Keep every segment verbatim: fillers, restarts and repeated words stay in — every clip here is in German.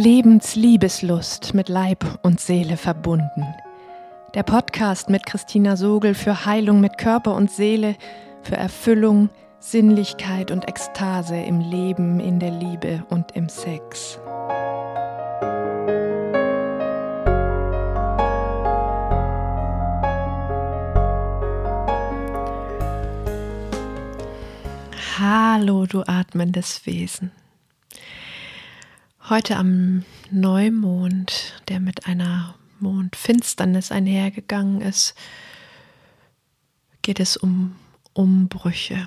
Lebensliebeslust mit Leib und Seele verbunden. Der Podcast mit Christina Sogel für Heilung mit Körper und Seele, für Erfüllung, Sinnlichkeit und Ekstase im Leben, in der Liebe und im Sex. Hallo, du atmendes Wesen. Heute am Neumond, der mit einer Mondfinsternis einhergegangen ist, geht es um Umbrüche.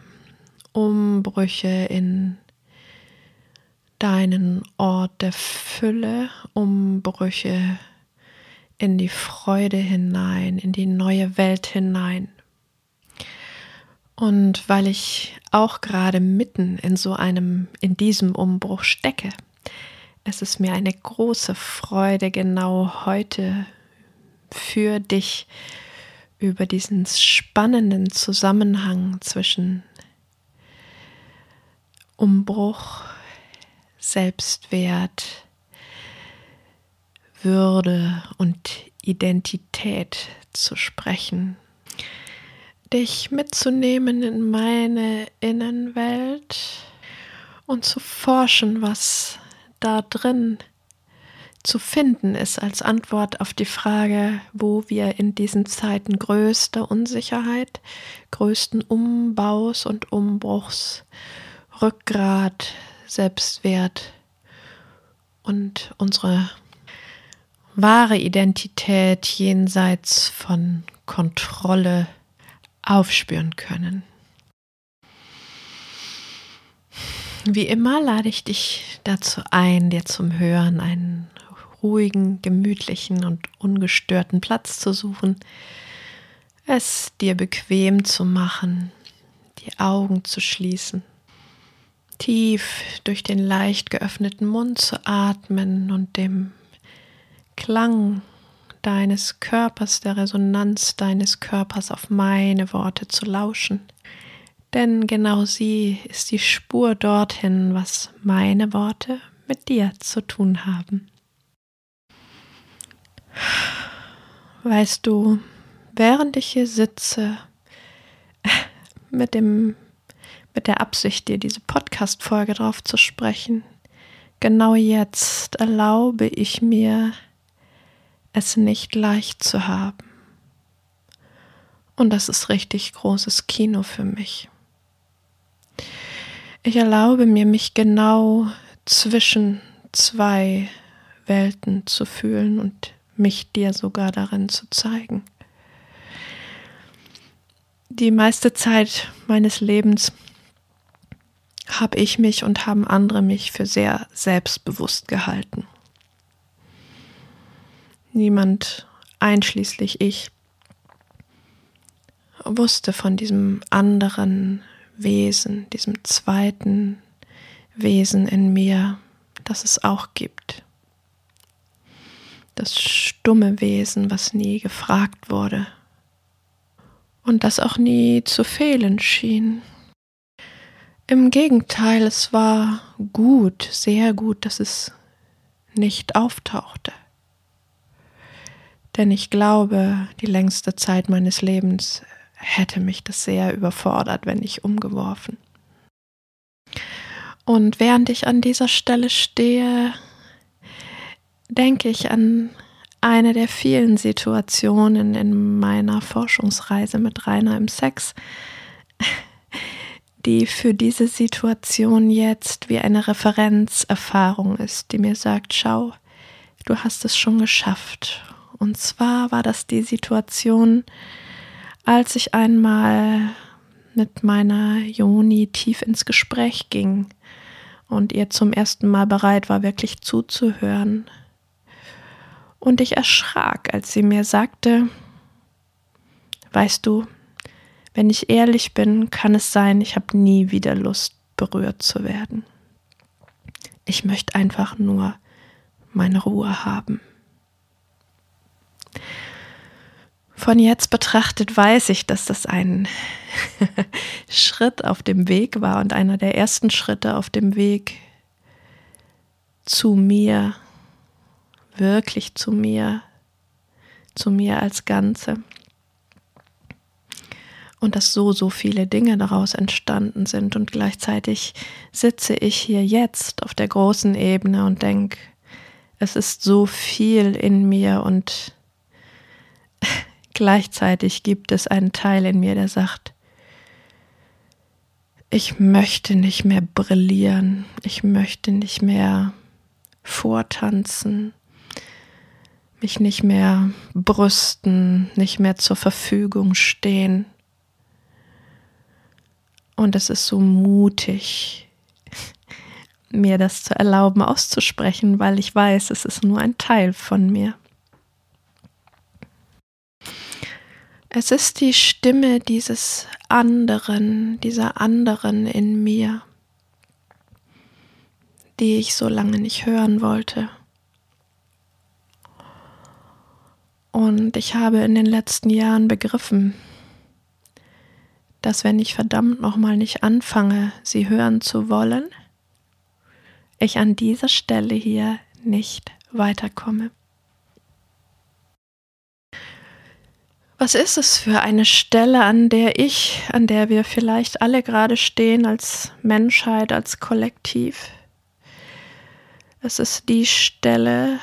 Umbrüche in deinen Ort der Fülle, Umbrüche in die Freude hinein, in die neue Welt hinein. Und weil ich auch gerade mitten in so einem, in diesem Umbruch stecke, es ist mir eine große Freude, genau heute für dich über diesen spannenden Zusammenhang zwischen Umbruch, Selbstwert, Würde und Identität zu sprechen. Dich mitzunehmen in meine Innenwelt und zu forschen, was da drin zu finden ist als Antwort auf die Frage, wo wir in diesen Zeiten größter Unsicherheit, größten Umbaus und Umbruchs, Rückgrat, Selbstwert und unsere wahre Identität jenseits von Kontrolle aufspüren können. Wie immer lade ich dich dazu ein, dir zum Hören einen ruhigen, gemütlichen und ungestörten Platz zu suchen, es dir bequem zu machen, die Augen zu schließen, tief durch den leicht geöffneten Mund zu atmen und dem Klang deines Körpers, der Resonanz deines Körpers auf meine Worte zu lauschen. Denn genau sie ist die Spur dorthin, was meine Worte mit dir zu tun haben. Weißt du, während ich hier sitze, mit dem, mit der Absicht, dir diese Podcast-Folge drauf zu sprechen, genau jetzt erlaube ich mir, es nicht leicht zu haben. Und das ist richtig großes Kino für mich. Ich erlaube mir, mich genau zwischen zwei Welten zu fühlen und mich dir sogar darin zu zeigen. Die meiste Zeit meines Lebens habe ich mich und haben andere mich für sehr selbstbewusst gehalten. Niemand, einschließlich ich, wusste von diesem anderen Wesen, diesem zweiten Wesen in mir, das es auch gibt. Das stumme Wesen, was nie gefragt wurde und das auch nie zu fehlen schien. Im Gegenteil, es war gut, sehr gut, dass es nicht auftauchte. Denn ich glaube, die längste Zeit meines Lebens hätte mich das sehr überfordert, wenn nicht umgeworfen. Und während ich an dieser Stelle stehe, denke ich an eine der vielen Situationen in meiner Forschungsreise mit Rainer im Sex, die für diese Situation jetzt wie eine Referenzerfahrung ist, die mir sagt, schau, du hast es schon geschafft. Und zwar war das die Situation, als ich einmal mit meiner Joni tief ins Gespräch ging und ihr zum ersten Mal bereit war, wirklich zuzuhören. Und ich erschrak, als sie mir sagte, weißt du, wenn ich ehrlich bin, kann es sein, ich habe nie wieder Lust, berührt zu werden. Ich möchte einfach nur meine Ruhe haben. Von jetzt betrachtet weiß ich, dass das ein Schritt auf dem Weg war und einer der ersten Schritte auf dem Weg zu mir, wirklich zu mir, zu mir als Ganze. Und dass so, so viele Dinge daraus entstanden sind. Und gleichzeitig sitze ich hier jetzt auf der großen Ebene und denke, es ist so viel in mir und gleichzeitig gibt es einen Teil in mir, der sagt, ich möchte nicht mehr brillieren, ich möchte nicht mehr vortanzen, mich nicht mehr brüsten, nicht mehr zur Verfügung stehen. Und es ist so mutig, mir das zu erlauben, auszusprechen, weil ich weiß, es ist nur ein Teil von mir. Es ist die Stimme dieses anderen, dieser anderen in mir, die ich so lange nicht hören wollte. Und ich habe in den letzten Jahren begriffen, dass wenn ich verdammt nochmal nicht anfange, sie hören zu wollen, ich an dieser Stelle hier nicht weiterkomme. Was ist es für eine Stelle, an der ich, an der wir vielleicht alle gerade stehen, als Menschheit, als Kollektiv? Es ist die Stelle,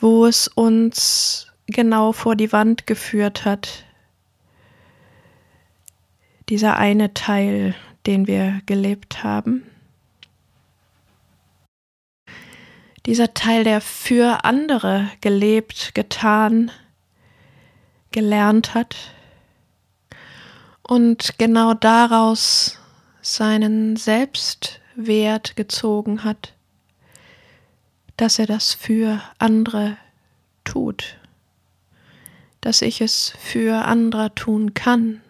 wo es uns genau vor die Wand geführt hat. Dieser eine Teil, den wir gelebt haben. Dieser Teil, der für andere gelebt, getan, gelernt hat und genau daraus seinen Selbstwert gezogen hat, dass er das für andere tut, dass ich es für andere tun kann,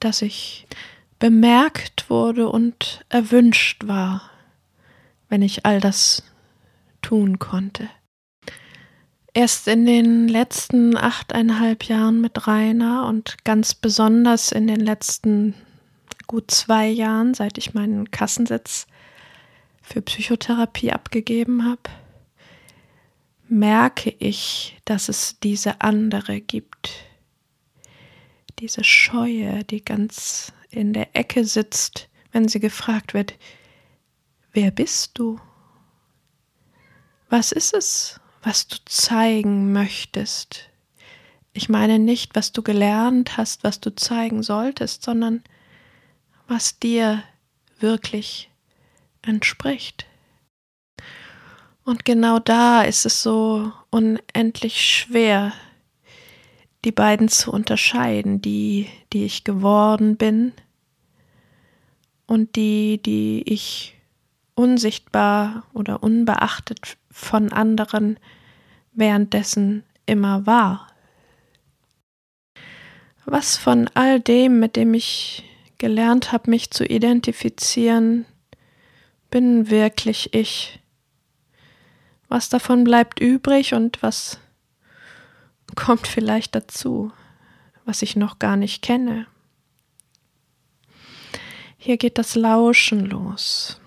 dass ich bemerkt wurde und erwünscht war, wenn ich all das tun konnte. Erst in den letzten achteinhalb Jahren mit Rainer und ganz besonders in den letzten gut zwei Jahren, seit ich meinen Kassensitz für Psychotherapie abgegeben habe, merke ich, dass es diese andere gibt. Diese Scheue, die ganz in der Ecke sitzt, wenn sie gefragt wird, wer bist du? Was ist es? Was du zeigen möchtest. Ich meine nicht, was du gelernt hast, was du zeigen solltest, sondern was dir wirklich entspricht. Und genau da ist es so unendlich schwer, die beiden zu unterscheiden, die, die ich geworden bin und die, die ich unsichtbar oder unbeachtet von anderen währenddessen immer war. Was von all dem, mit dem ich gelernt habe, mich zu identifizieren, bin wirklich ich? Was davon bleibt übrig und was kommt vielleicht dazu, was ich noch gar nicht kenne? Hier geht das Lauschen los.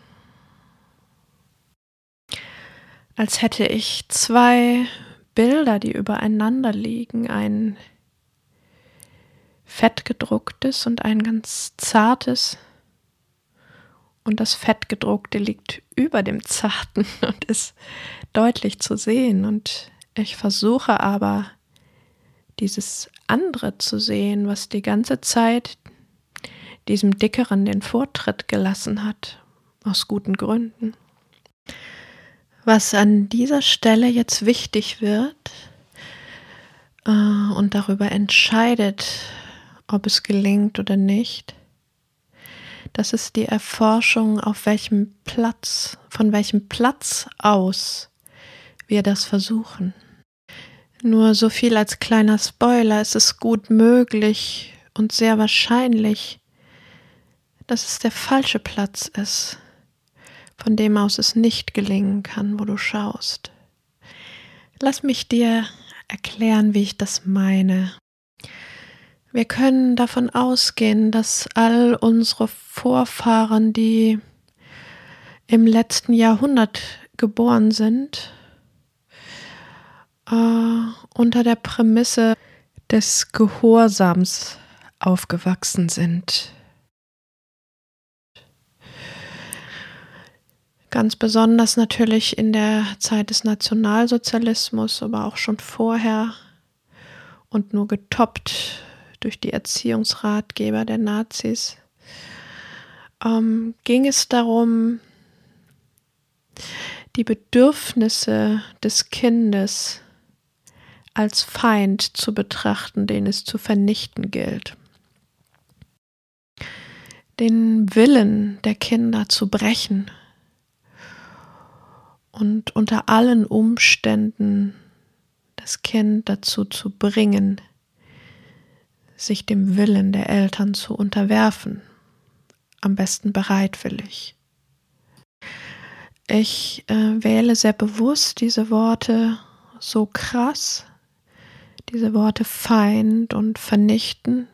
Als hätte ich zwei Bilder, die übereinander liegen, ein fettgedrucktes und ein ganz zartes. Und das fettgedruckte liegt über dem zarten und ist deutlich zu sehen. Und ich versuche aber, dieses andere zu sehen, was die ganze Zeit diesem dickeren den Vortritt gelassen hat, aus guten Gründen. Was an dieser Stelle jetzt wichtig wird äh, und darüber entscheidet, ob es gelingt oder nicht, das ist die Erforschung, auf welchem Platz, von welchem Platz aus wir das versuchen. Nur so viel als kleiner Spoiler, es ist gut möglich und sehr wahrscheinlich, dass es der falsche Platz ist, von dem aus es nicht gelingen kann, wo du schaust. Lass mich dir erklären, wie ich das meine. Wir können davon ausgehen, dass all unsere Vorfahren, die im letzten Jahrhundert geboren sind, äh, unter der Prämisse des Gehorsams aufgewachsen sind. Ganz besonders natürlich in der Zeit des Nationalsozialismus, aber auch schon vorher und nur getoppt durch die Erziehungsratgeber der Nazis, ähm, ging es darum, die Bedürfnisse des Kindes als Feind zu betrachten, den es zu vernichten gilt. Den Willen der Kinder zu brechen und unter allen Umständen das Kind dazu zu bringen, sich dem Willen der Eltern zu unterwerfen, am besten bereitwillig. Ich äh, wähle sehr bewusst diese Worte so krass, diese Worte Feind und Vernichten,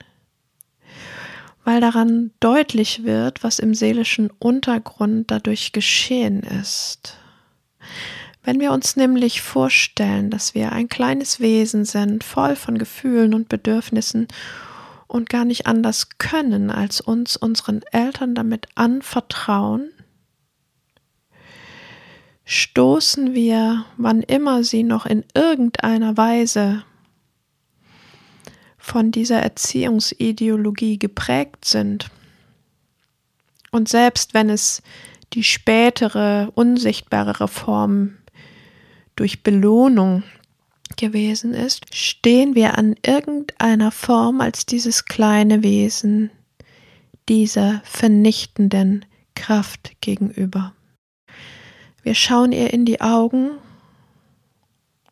weil daran deutlich wird, was im seelischen Untergrund dadurch geschehen ist. Wenn wir uns nämlich vorstellen, dass wir ein kleines Wesen sind, voll von Gefühlen und Bedürfnissen und gar nicht anders können, als uns unseren Eltern damit anvertrauen, stoßen wir, wann immer sie noch in irgendeiner Weise von dieser Erziehungsideologie geprägt sind. Und selbst wenn es die spätere, unsichtbarere Form durch Belohnung gewesen ist, stehen wir an irgendeiner Form als dieses kleine Wesen dieser vernichtenden Kraft gegenüber. Wir schauen ihr in die Augen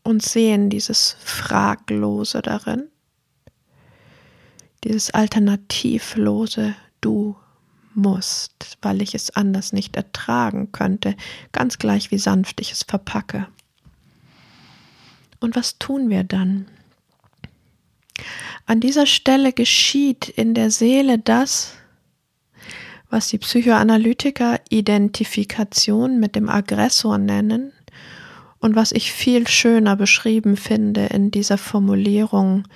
und sehen dieses Fraglose darin, dieses alternativlose Du musst, weil ich es anders nicht ertragen könnte, ganz gleich wie sanft ich es verpacke. Und was tun wir dann? An dieser Stelle geschieht in der Seele das, was die Psychoanalytiker Identifikation mit dem Aggressor nennen und was ich viel schöner beschrieben finde in dieser Formulierung,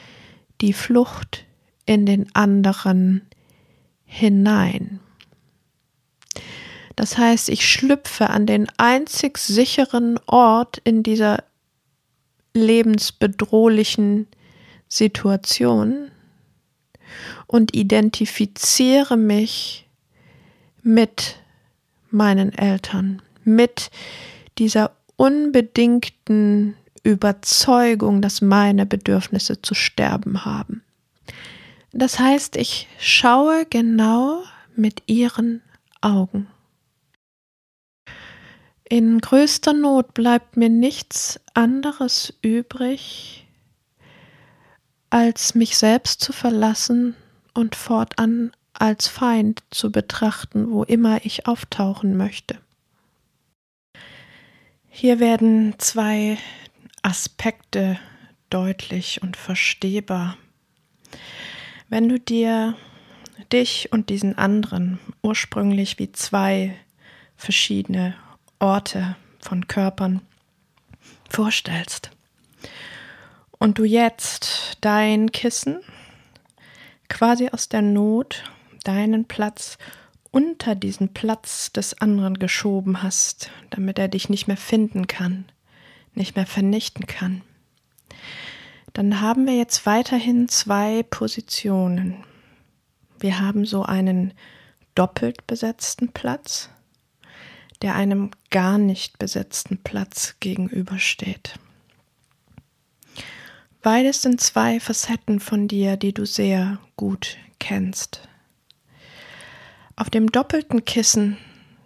die Flucht in den anderen hinein. Das heißt, ich schlüpfe an den einzig sicheren Ort in dieser lebensbedrohlichen Situation und identifiziere mich mit meinen Eltern, mit dieser unbedingten Überzeugung, dass meine Bedürfnisse zu sterben haben. Das heißt, ich schaue genau mit ihren Augen. In größter Not bleibt mir nichts anderes übrig, als mich selbst zu verlassen und fortan als Feind zu betrachten, wo immer ich auftauchen möchte. Hier werden zwei Aspekte deutlich und verstehbar. Wenn du dir dich und diesen anderen ursprünglich wie zwei verschiedene Orte von Körpern vorstellst und du jetzt dein Kissen quasi aus der Not deinen Platz unter diesen Platz des anderen geschoben hast, damit er dich nicht mehr finden kann, nicht mehr vernichten kann. Dann haben wir jetzt weiterhin zwei Positionen. Wir haben so einen doppelt besetzten Platz, der einem gar nicht besetzten Platz gegenübersteht. Beides sind zwei Facetten von dir, die du sehr gut kennst. Auf dem doppelten Kissen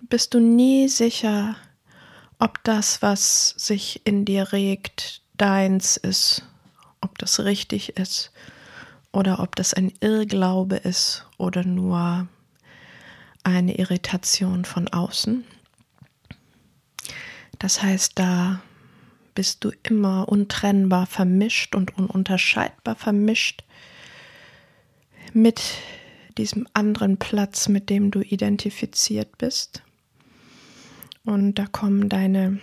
bist du nie sicher, ob das, was sich in dir regt, deins ist, ob das richtig ist oder ob das ein Irrglaube ist oder nur eine Irritation von außen. Das heißt, da bist du immer untrennbar vermischt und ununterscheidbar vermischt mit diesem anderen Platz, mit dem du identifiziert bist. Und da kommen deine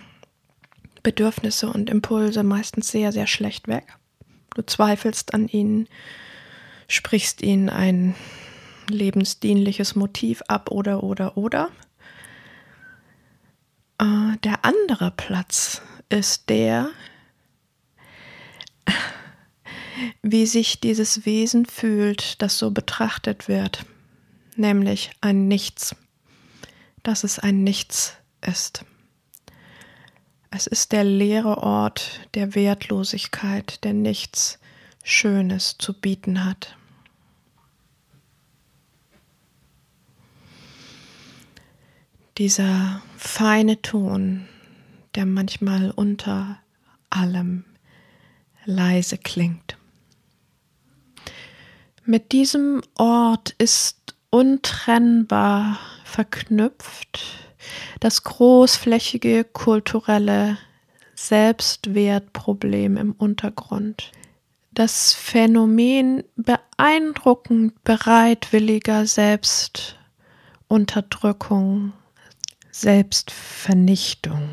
Bedürfnisse und Impulse meistens sehr, sehr schlecht weg. Du zweifelst an ihnen, sprichst ihnen ein lebensdienliches Motiv ab oder, oder, oder. Äh, der andere Platz ist der, wie sich dieses Wesen fühlt, das so betrachtet wird, nämlich ein Nichts, dass es ein Nichts ist. Es ist der leere Ort der Wertlosigkeit, der nichts Schönes zu bieten hat. Dieser feine Ton, der manchmal unter allem leise klingt. Mit diesem Ort ist untrennbar verknüpft das großflächige kulturelle Selbstwertproblem im Untergrund. Das Phänomen beeindruckend bereitwilliger Selbstunterdrückung, Selbstvernichtung.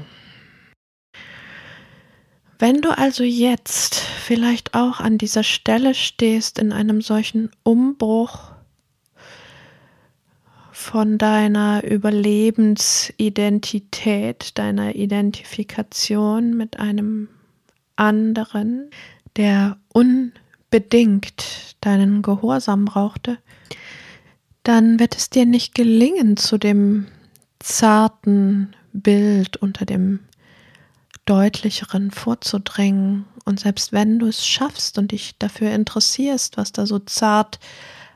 Wenn du also jetzt vielleicht auch an dieser Stelle stehst in einem solchen Umbruch von deiner Überlebensidentität, deiner Identifikation mit einem anderen, der unbedingt deinen Gehorsam brauchte, dann wird es dir nicht gelingen, zu dem zarten Bild unter dem Deutlicheren vorzudringen. Und selbst wenn du es schaffst und dich dafür interessierst, was da so zart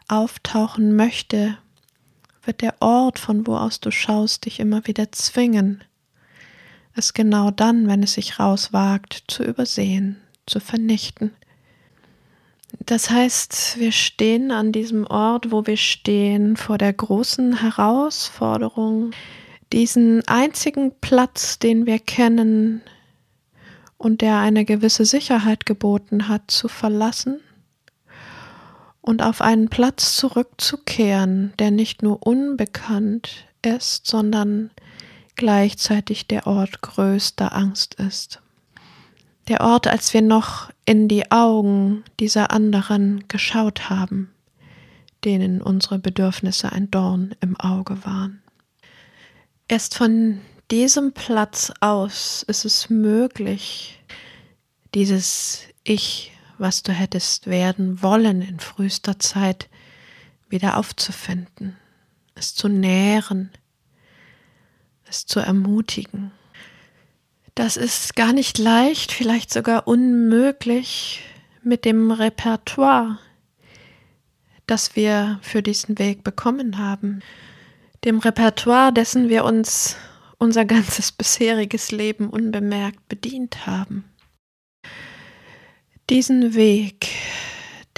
auftauchen möchte, wird der Ort, von wo aus du schaust, dich immer wieder zwingen, es genau dann, wenn es sich rauswagt, zu übersehen, zu vernichten. Das heißt, wir stehen an diesem Ort, wo wir stehen, vor der großen Herausforderung, diesen einzigen Platz, den wir kennen, und der eine gewisse Sicherheit geboten hat, zu verlassen und auf einen Platz zurückzukehren, der nicht nur unbekannt ist, sondern gleichzeitig der Ort größter Angst ist. Der Ort, als wir noch in die Augen dieser anderen geschaut haben, denen unsere Bedürfnisse ein Dorn im Auge waren. Erst von diesem Platz aus ist es möglich, dieses Ich, was du hättest werden wollen in frühester Zeit, wieder aufzufinden, es zu nähren, es zu ermutigen. Das ist gar nicht leicht, vielleicht sogar unmöglich mit dem Repertoire, das wir für diesen Weg bekommen haben, dem Repertoire, dessen wir uns unser ganzes bisheriges Leben unbemerkt bedient haben. Diesen Weg,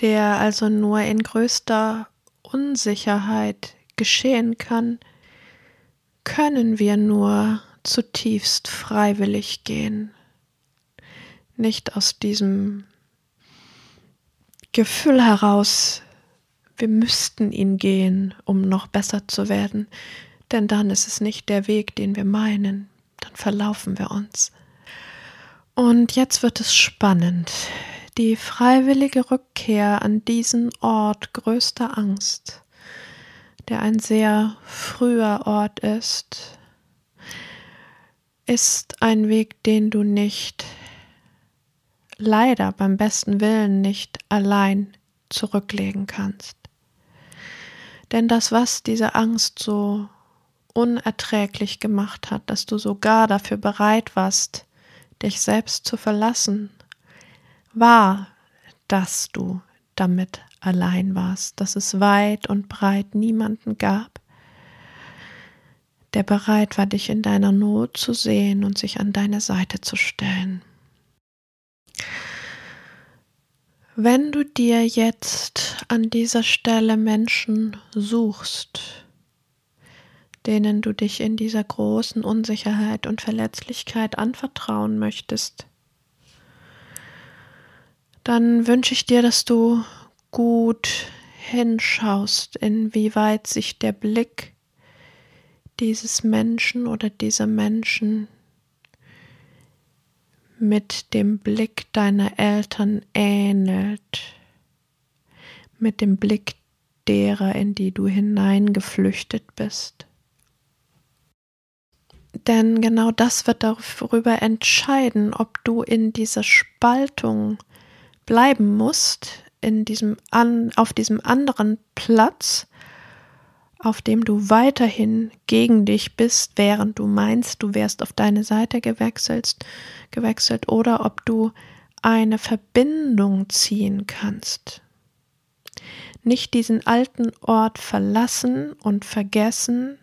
der also nur in größter Unsicherheit geschehen kann, können wir nur zutiefst freiwillig gehen. Nicht aus diesem Gefühl heraus, wir müssten ihn gehen, um noch besser zu werden, denn dann ist es nicht der Weg, den wir meinen, dann verlaufen wir uns. Und jetzt wird es spannend. Die freiwillige Rückkehr an diesen Ort größter Angst, der ein sehr früher Ort ist, ist ein Weg, den du nicht, leider beim besten Willen, nicht allein zurücklegen kannst. Denn das, was diese Angst so unerträglich gemacht hat, dass du sogar dafür bereit warst, dich selbst zu verlassen, war, dass du damit allein warst, dass es weit und breit niemanden gab, der bereit war, dich in deiner Not zu sehen und sich an deine Seite zu stellen. Wenn du dir jetzt an dieser Stelle Menschen suchst, denen du dich in dieser großen Unsicherheit und Verletzlichkeit anvertrauen möchtest, dann wünsche ich dir, dass du gut hinschaust, inwieweit sich der Blick dieses Menschen oder dieser Menschen mit dem Blick deiner Eltern ähnelt, mit dem Blick derer, in die du hineingeflüchtet bist. Denn genau das wird darüber entscheiden, ob du in dieser Spaltung bleiben musst, in diesem an, auf diesem anderen Platz, auf dem du weiterhin gegen dich bist, während du meinst, du wärst auf deine Seite gewechselt, gewechselt oder ob du eine Verbindung ziehen kannst. Nicht diesen alten Ort verlassen und vergessen,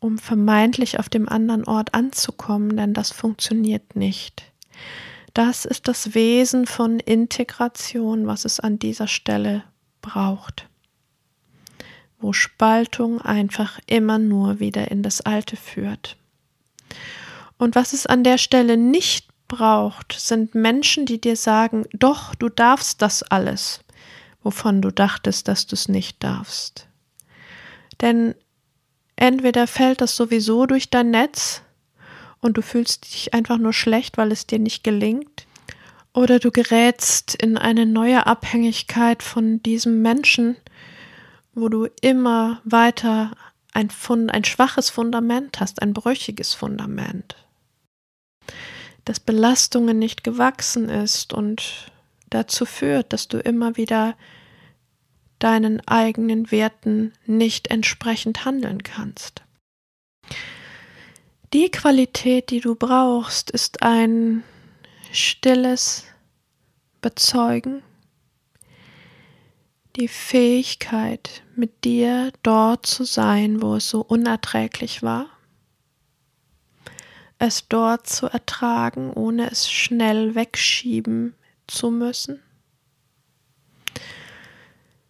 um vermeintlich auf dem anderen Ort anzukommen, denn das funktioniert nicht. Das ist das Wesen von Integration, was es an dieser Stelle braucht, wo Spaltung einfach immer nur wieder in das Alte führt. Und was es an der Stelle nicht braucht, sind Menschen, die dir sagen, doch, du darfst das alles, wovon du dachtest, dass du es nicht darfst. Denn entweder fällt das sowieso durch dein Netz und du fühlst dich einfach nur schlecht, weil es dir nicht gelingt, oder du gerätst in eine neue Abhängigkeit von diesem Menschen, wo du immer weiter ein, Fund, ein schwaches Fundament hast, ein brüchiges Fundament, das Belastungen nicht gewachsen ist und dazu führt, dass du immer wieder deinen eigenen Werten nicht entsprechend handeln kannst. Die Qualität, die du brauchst, ist ein stilles Bezeugen, die Fähigkeit, mit dir dort zu sein, wo es so unerträglich war, es dort zu ertragen, ohne es schnell wegschieben zu müssen.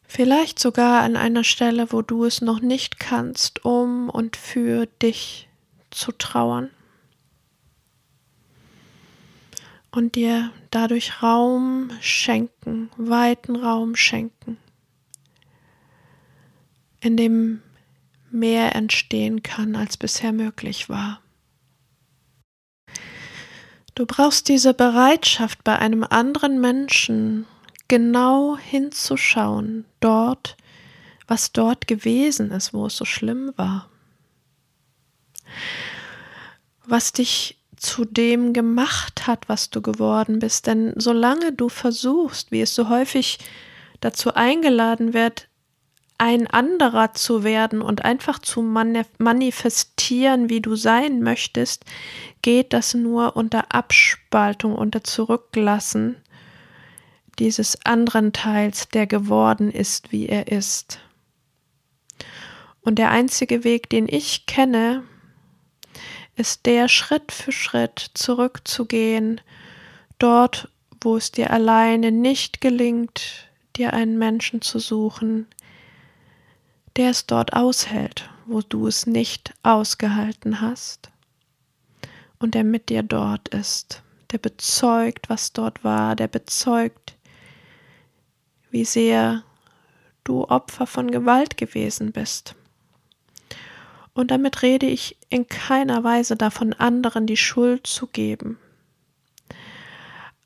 Vielleicht sogar an einer Stelle, wo du es noch nicht kannst, um und für dich zu trauern und dir dadurch Raum schenken, weiten Raum schenken, in dem mehr entstehen kann, als bisher möglich war. Du brauchst diese Bereitschaft, bei einem anderen Menschen genau hinzuschauen, dort, was dort gewesen ist, wo es so schlimm war, was dich zu dem gemacht hat, was du geworden bist. Denn solange du versuchst, wie es so häufig dazu eingeladen wird, ein anderer zu werden und einfach zu manifestieren, wie du sein möchtest, geht das nur unter Abspaltung, unter Zurücklassen dieses anderen Teils, der geworden ist, wie er ist. Und der einzige Weg, den ich kenne, ist der, Schritt für Schritt zurückzugehen, dort, wo es dir alleine nicht gelingt, dir einen Menschen zu suchen, der es dort aushält, wo du es nicht ausgehalten hast, und der mit dir dort ist, der bezeugt, was dort war, der bezeugt, wie sehr du Opfer von Gewalt gewesen bist. Und damit rede ich in keiner Weise davon, anderen die Schuld zu geben.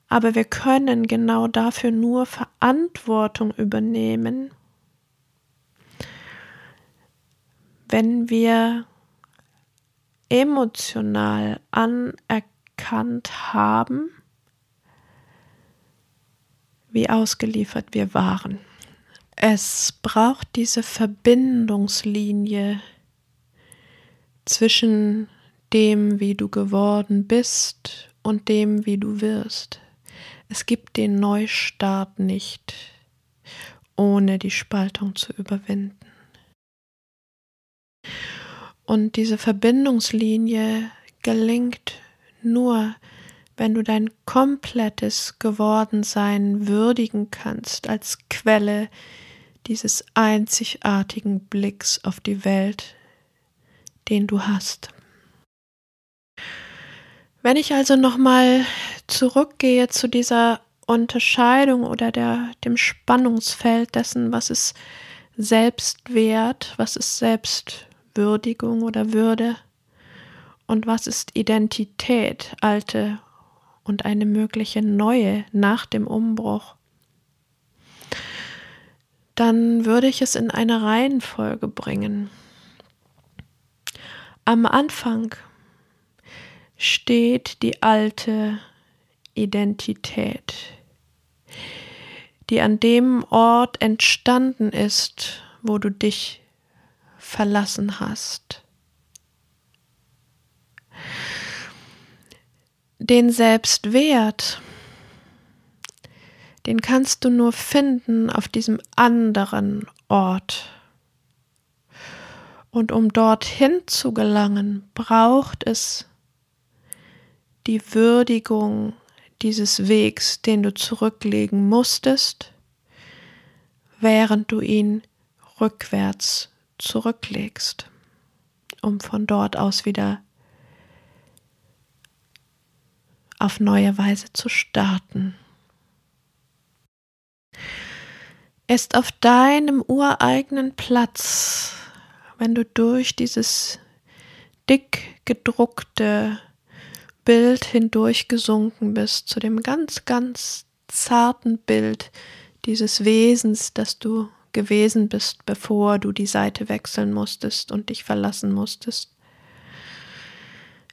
Aber wir können genau dafür nur Verantwortung übernehmen, wenn wir emotional anerkannt haben, wie ausgeliefert wir waren. Es braucht diese Verbindungslinie zwischen dem, wie du geworden bist, und dem, wie du wirst. Es gibt den Neustart nicht, ohne die Spaltung zu überwinden. Und diese Verbindungslinie gelingt nur, wenn du dein komplettes Gewordensein würdigen kannst als Quelle dieses einzigartigen Blicks auf die Welt, den du hast. Wenn ich also nochmal zurückgehe zu dieser Unterscheidung oder der, dem Spannungsfeld dessen, was ist Selbstwert, was ist Selbstwürdigung oder Würde Und was ist Identität, alte und eine mögliche neue nach dem Umbruch? Dann würde ich es in eine Reihenfolge bringen. Am Anfang steht die alte Identität, die an dem Ort entstanden ist, wo du dich verlassen hast. Den Selbstwert, den kannst du nur finden auf diesem anderen Ort. Und um dorthin zu gelangen, braucht es die Würdigung dieses Wegs, den du zurücklegen musstest, während du ihn rückwärts zurücklegst, um von dort aus wieder auf neue Weise zu starten. Erst auf deinem ureigenen Platz, wenn du durch dieses dick gedruckte Bild hindurch gesunken bist, zu dem ganz, ganz zarten Bild dieses Wesens, das du gewesen bist, bevor du die Seite wechseln musstest und dich verlassen musstest.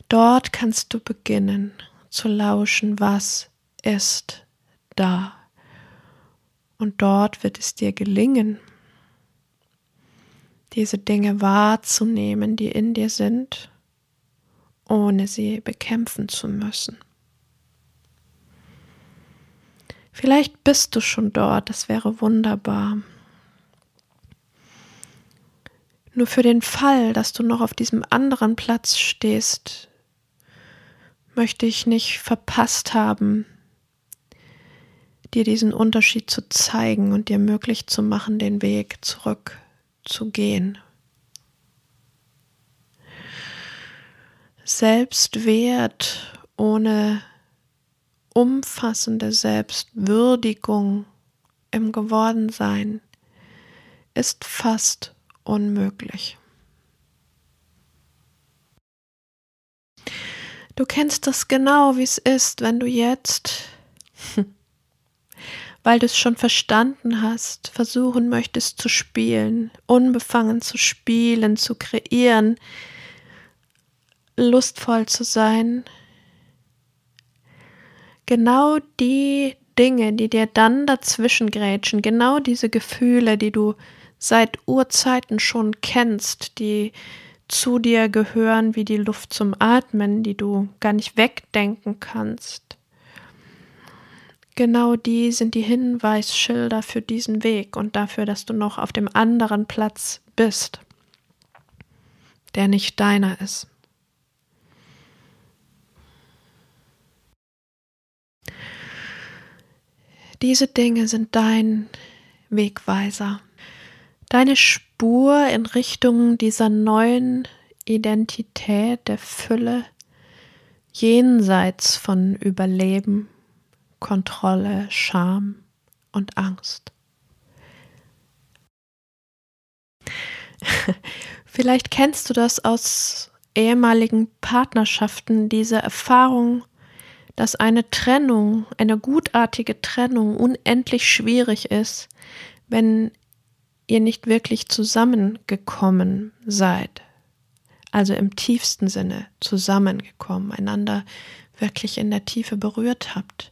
Dort kannst du beginnen zu lauschen, was ist da. Und dort wird es dir gelingen, diese Dinge wahrzunehmen, die in dir sind, ohne sie bekämpfen zu müssen. Vielleicht bist du schon dort, das wäre wunderbar. Nur für den Fall, dass du noch auf diesem anderen Platz stehst, möchte ich nicht verpasst haben, dir diesen Unterschied zu zeigen und dir möglich zu machen, den Weg zurück zu gehen. Selbstwert ohne umfassende Selbstwürdigung im Gewordensein ist fast unmöglich. Du kennst das genau, wie es ist, wenn du jetzt, weil du es schon verstanden hast, versuchen möchtest zu spielen, unbefangen zu spielen, zu kreieren, lustvoll zu sein. Genau die Dinge, die dir dann dazwischen grätschen, genau diese Gefühle, die du seit Urzeiten schon kennst, die zu dir gehören wie die Luft zum Atmen, die du gar nicht wegdenken kannst. Genau die sind die Hinweisschilder für diesen Weg und dafür, dass du noch auf dem anderen Platz bist, der nicht deiner ist. Diese Dinge sind dein Wegweiser, deine Spur in Richtung dieser neuen Identität der Fülle, jenseits von Überleben, Kontrolle, Scham und Angst. Vielleicht kennst du das aus ehemaligen Partnerschaften, diese Erfahrung, dass eine Trennung, eine gutartige Trennung unendlich schwierig ist, wenn ihr nicht wirklich zusammengekommen seid, also im tiefsten Sinne zusammengekommen, einander wirklich in der Tiefe berührt habt.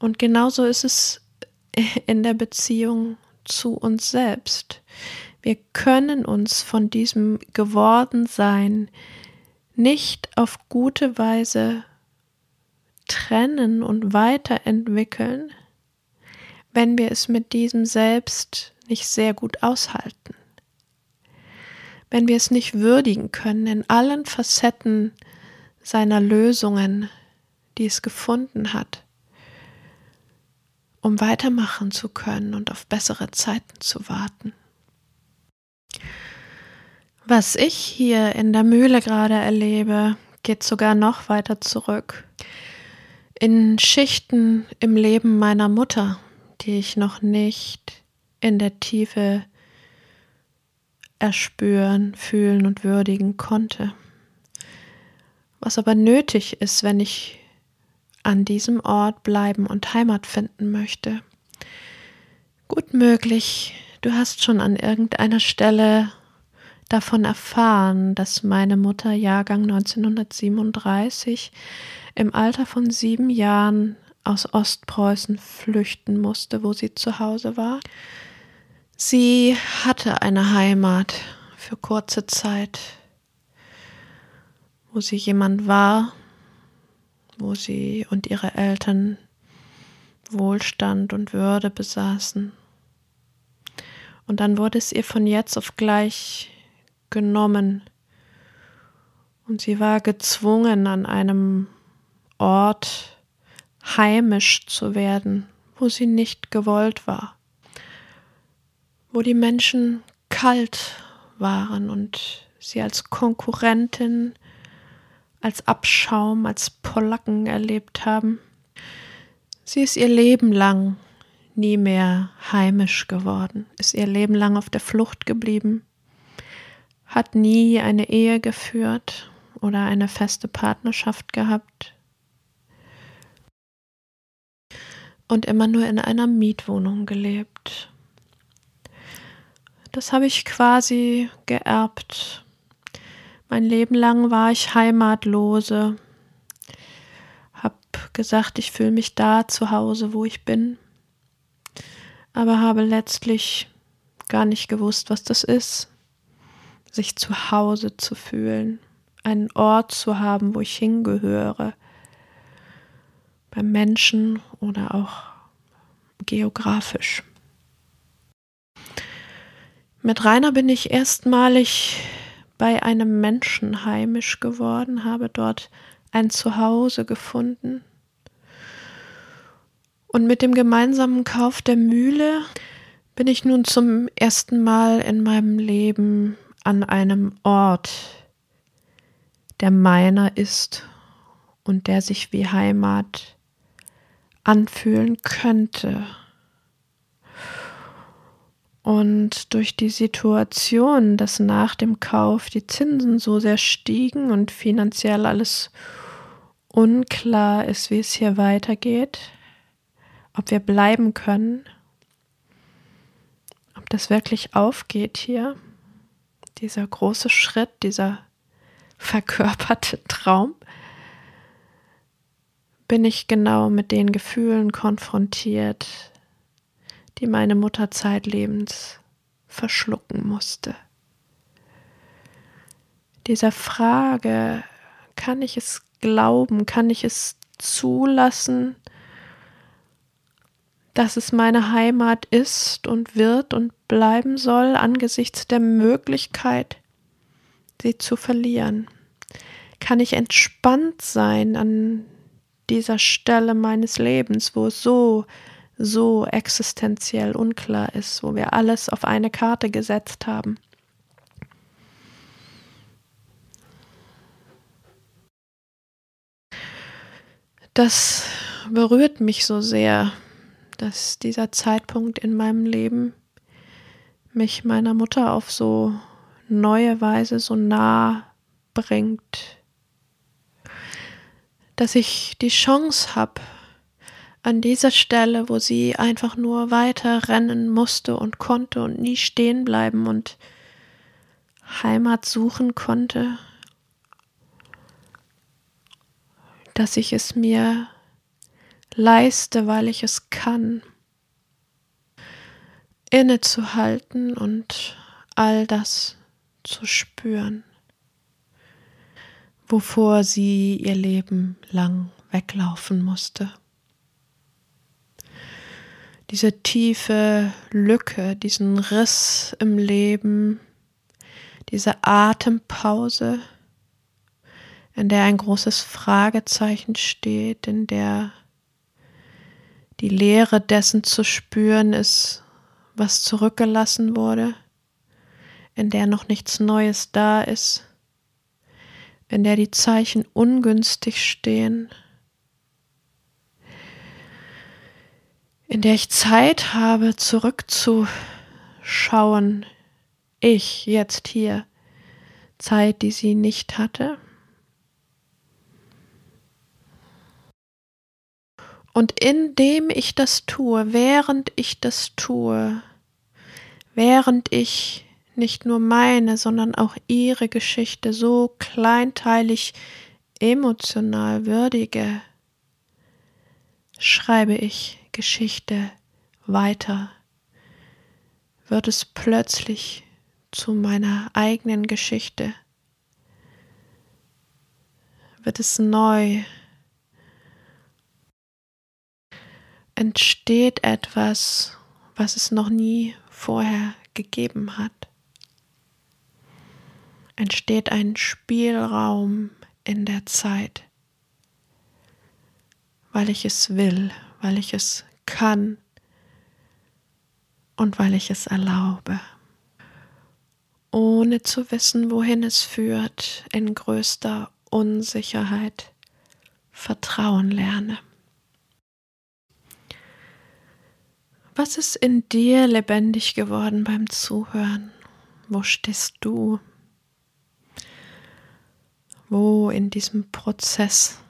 Und genauso ist es in der Beziehung zu uns selbst. Wir können uns von diesem Gewordensein nicht auf gute Weise trennen und weiterentwickeln, wenn wir es mit diesem Selbst nicht sehr gut aushalten. Wenn wir es nicht würdigen können in allen Facetten seiner Lösungen, die es gefunden hat, um weitermachen zu können und auf bessere Zeiten zu warten. Was ich hier in der Mühle gerade erlebe, geht sogar noch weiter zurück. In Schichten im Leben meiner Mutter, die ich noch nicht in der Tiefe erspüren, fühlen und würdigen konnte. was aber nötig ist, wenn ich an diesem Ort bleiben und Heimat finden möchte. Gut möglich, du hast schon an irgendeiner Stelle davon erfahren, dass meine Mutter Jahrgang neunzehnhundertsiebenunddreißig im Alter von sieben Jahren aus Ostpreußen flüchten musste, wo sie zu Hause war. Sie hatte eine Heimat für kurze Zeit, wo sie jemand war, wo sie und ihre Eltern Wohlstand und Würde besaßen. Und dann wurde es ihr von jetzt auf gleich genommen. Und sie war gezwungen, an einem Ort heimisch zu werden, wo sie nicht gewollt war, wo die Menschen kalt waren und sie als Konkurrentin, als Abschaum, als Polacken erlebt haben. Sie ist ihr Leben lang nie mehr heimisch geworden, ist ihr Leben lang auf der Flucht geblieben, hat nie eine Ehe geführt oder eine feste Partnerschaft gehabt und immer nur in einer Mietwohnung gelebt. Das habe ich quasi geerbt. Mein Leben lang war ich Heimatlose, habe gesagt, ich fühle mich da zu Hause, wo ich bin, aber habe letztlich gar nicht gewusst, was das ist, sich zu Hause zu fühlen, einen Ort zu haben, wo ich hingehöre, beim Menschen oder auch geografisch. Mit Rainer bin ich erstmalig bei einem Menschen heimisch geworden, habe dort ein Zuhause gefunden. Und mit dem gemeinsamen Kauf der Mühle bin ich nun zum ersten Mal in meinem Leben an einem Ort, der meiner ist und der sich wie Heimat anfühlen könnte. Und durch die Situation, dass nach dem Kauf die Zinsen so sehr stiegen und finanziell alles unklar ist, wie es hier weitergeht, ob wir bleiben können, ob das wirklich aufgeht hier, dieser große Schritt, dieser verkörperte Traum, bin ich genau mit den Gefühlen konfrontiert, die meine Mutter zeitlebens verschlucken musste. Dieser Frage, kann ich es glauben, kann ich es zulassen, dass es meine Heimat ist und wird und bleiben soll, angesichts der Möglichkeit, sie zu verlieren? Kann ich entspannt sein an dieser Stelle meines Lebens, wo es so so existenziell unklar ist, wo wir alles auf eine Karte gesetzt haben? Das berührt mich so sehr, dass dieser Zeitpunkt in meinem Leben mich meiner Mutter auf so neue Weise so nah bringt, dass ich die Chance habe, an dieser Stelle, wo sie einfach nur weiter rennen musste und konnte und nie stehen bleiben und Heimat suchen konnte, dass ich es mir leiste, weil ich es kann, innezuhalten und all das zu spüren, wovor sie ihr Leben lang weglaufen musste. Diese tiefe Lücke, diesen Riss im Leben, diese Atempause, in der ein großes Fragezeichen steht, in der die Leere dessen zu spüren ist, was zurückgelassen wurde, in der noch nichts Neues da ist, in der die Zeichen ungünstig stehen, in der ich Zeit habe, zurückzuschauen, ich jetzt hier, Zeit, die sie nicht hatte, Und indem ich das tue, während ich das tue, während ich nicht nur meine, sondern auch ihre Geschichte so kleinteilig emotional würdige, schreibe ich Geschichte weiter, wird es plötzlich zu meiner eigenen Geschichte, wird es neu, entsteht etwas, was es noch nie vorher gegeben hat. Entsteht ein Spielraum in der Zeit, weil ich es will, weil ich es kann und weil ich es erlaube, ohne zu wissen, wohin es führt, in größter Unsicherheit Vertrauen lerne. Was ist in dir lebendig geworden beim Zuhören? Wo stehst du? Wo in diesem Prozess,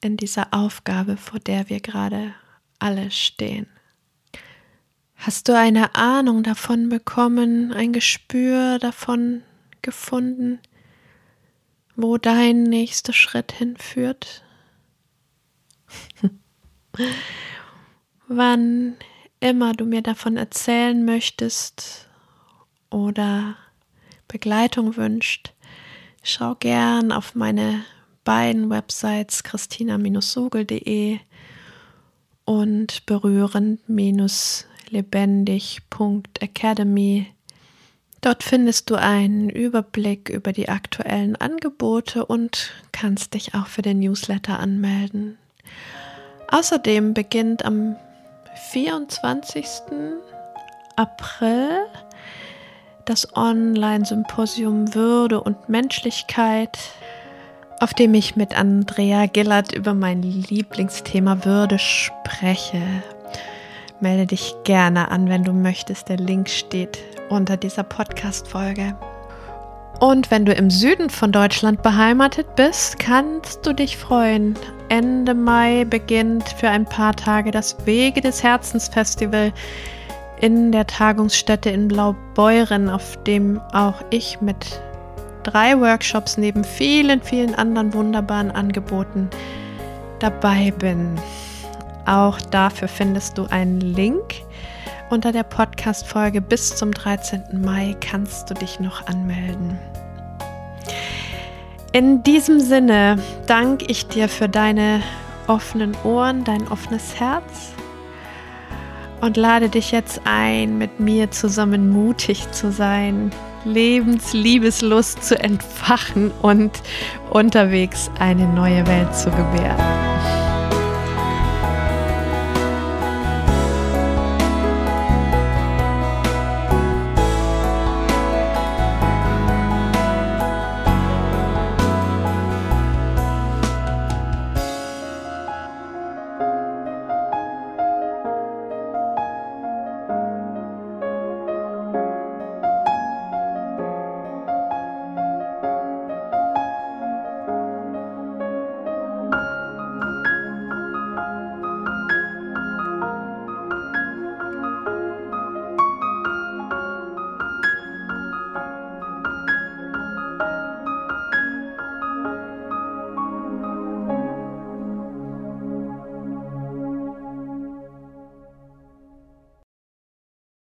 in dieser Aufgabe, vor der wir gerade alle stehen? Hast du eine Ahnung davon bekommen, ein Gespür davon gefunden, wo dein nächster Schritt hinführt? Wann immer du mir davon erzählen möchtest oder Begleitung wünscht, schau gern auf meine beiden Websites christina Bindestrich sugel punkt de und berührend Bindestrich lebendig punkt academy. Dort findest du einen Überblick über die aktuellen Angebote und kannst dich auch für den Newsletter anmelden. Außerdem beginnt am vierundzwanzigsten April das Online-Symposium Würde und Menschlichkeit, auf dem ich mit Andrea Gillert über mein Lieblingsthema Würde spreche. Melde dich gerne an, wenn du möchtest. Der Link steht unter dieser Podcast-Folge. Und wenn du im Süden von Deutschland beheimatet bist, kannst du dich freuen. Ende Mai beginnt für ein paar Tage das Wege des Herzens Festival in der Tagungsstätte in Blaubeuren, auf dem auch ich mit drei Workshops neben vielen, vielen anderen wunderbaren Angeboten dabei bin. Auch dafür findest du einen Link unter der Podcast-Folge. Bis zum dreizehnten Mai kannst du dich noch anmelden. In diesem Sinne danke ich dir für deine offenen Ohren, dein offenes Herz und lade dich jetzt ein, mit mir zusammen mutig zu sein, Lebensliebeslust zu entfachen und unterwegs eine neue Welt zu gebären.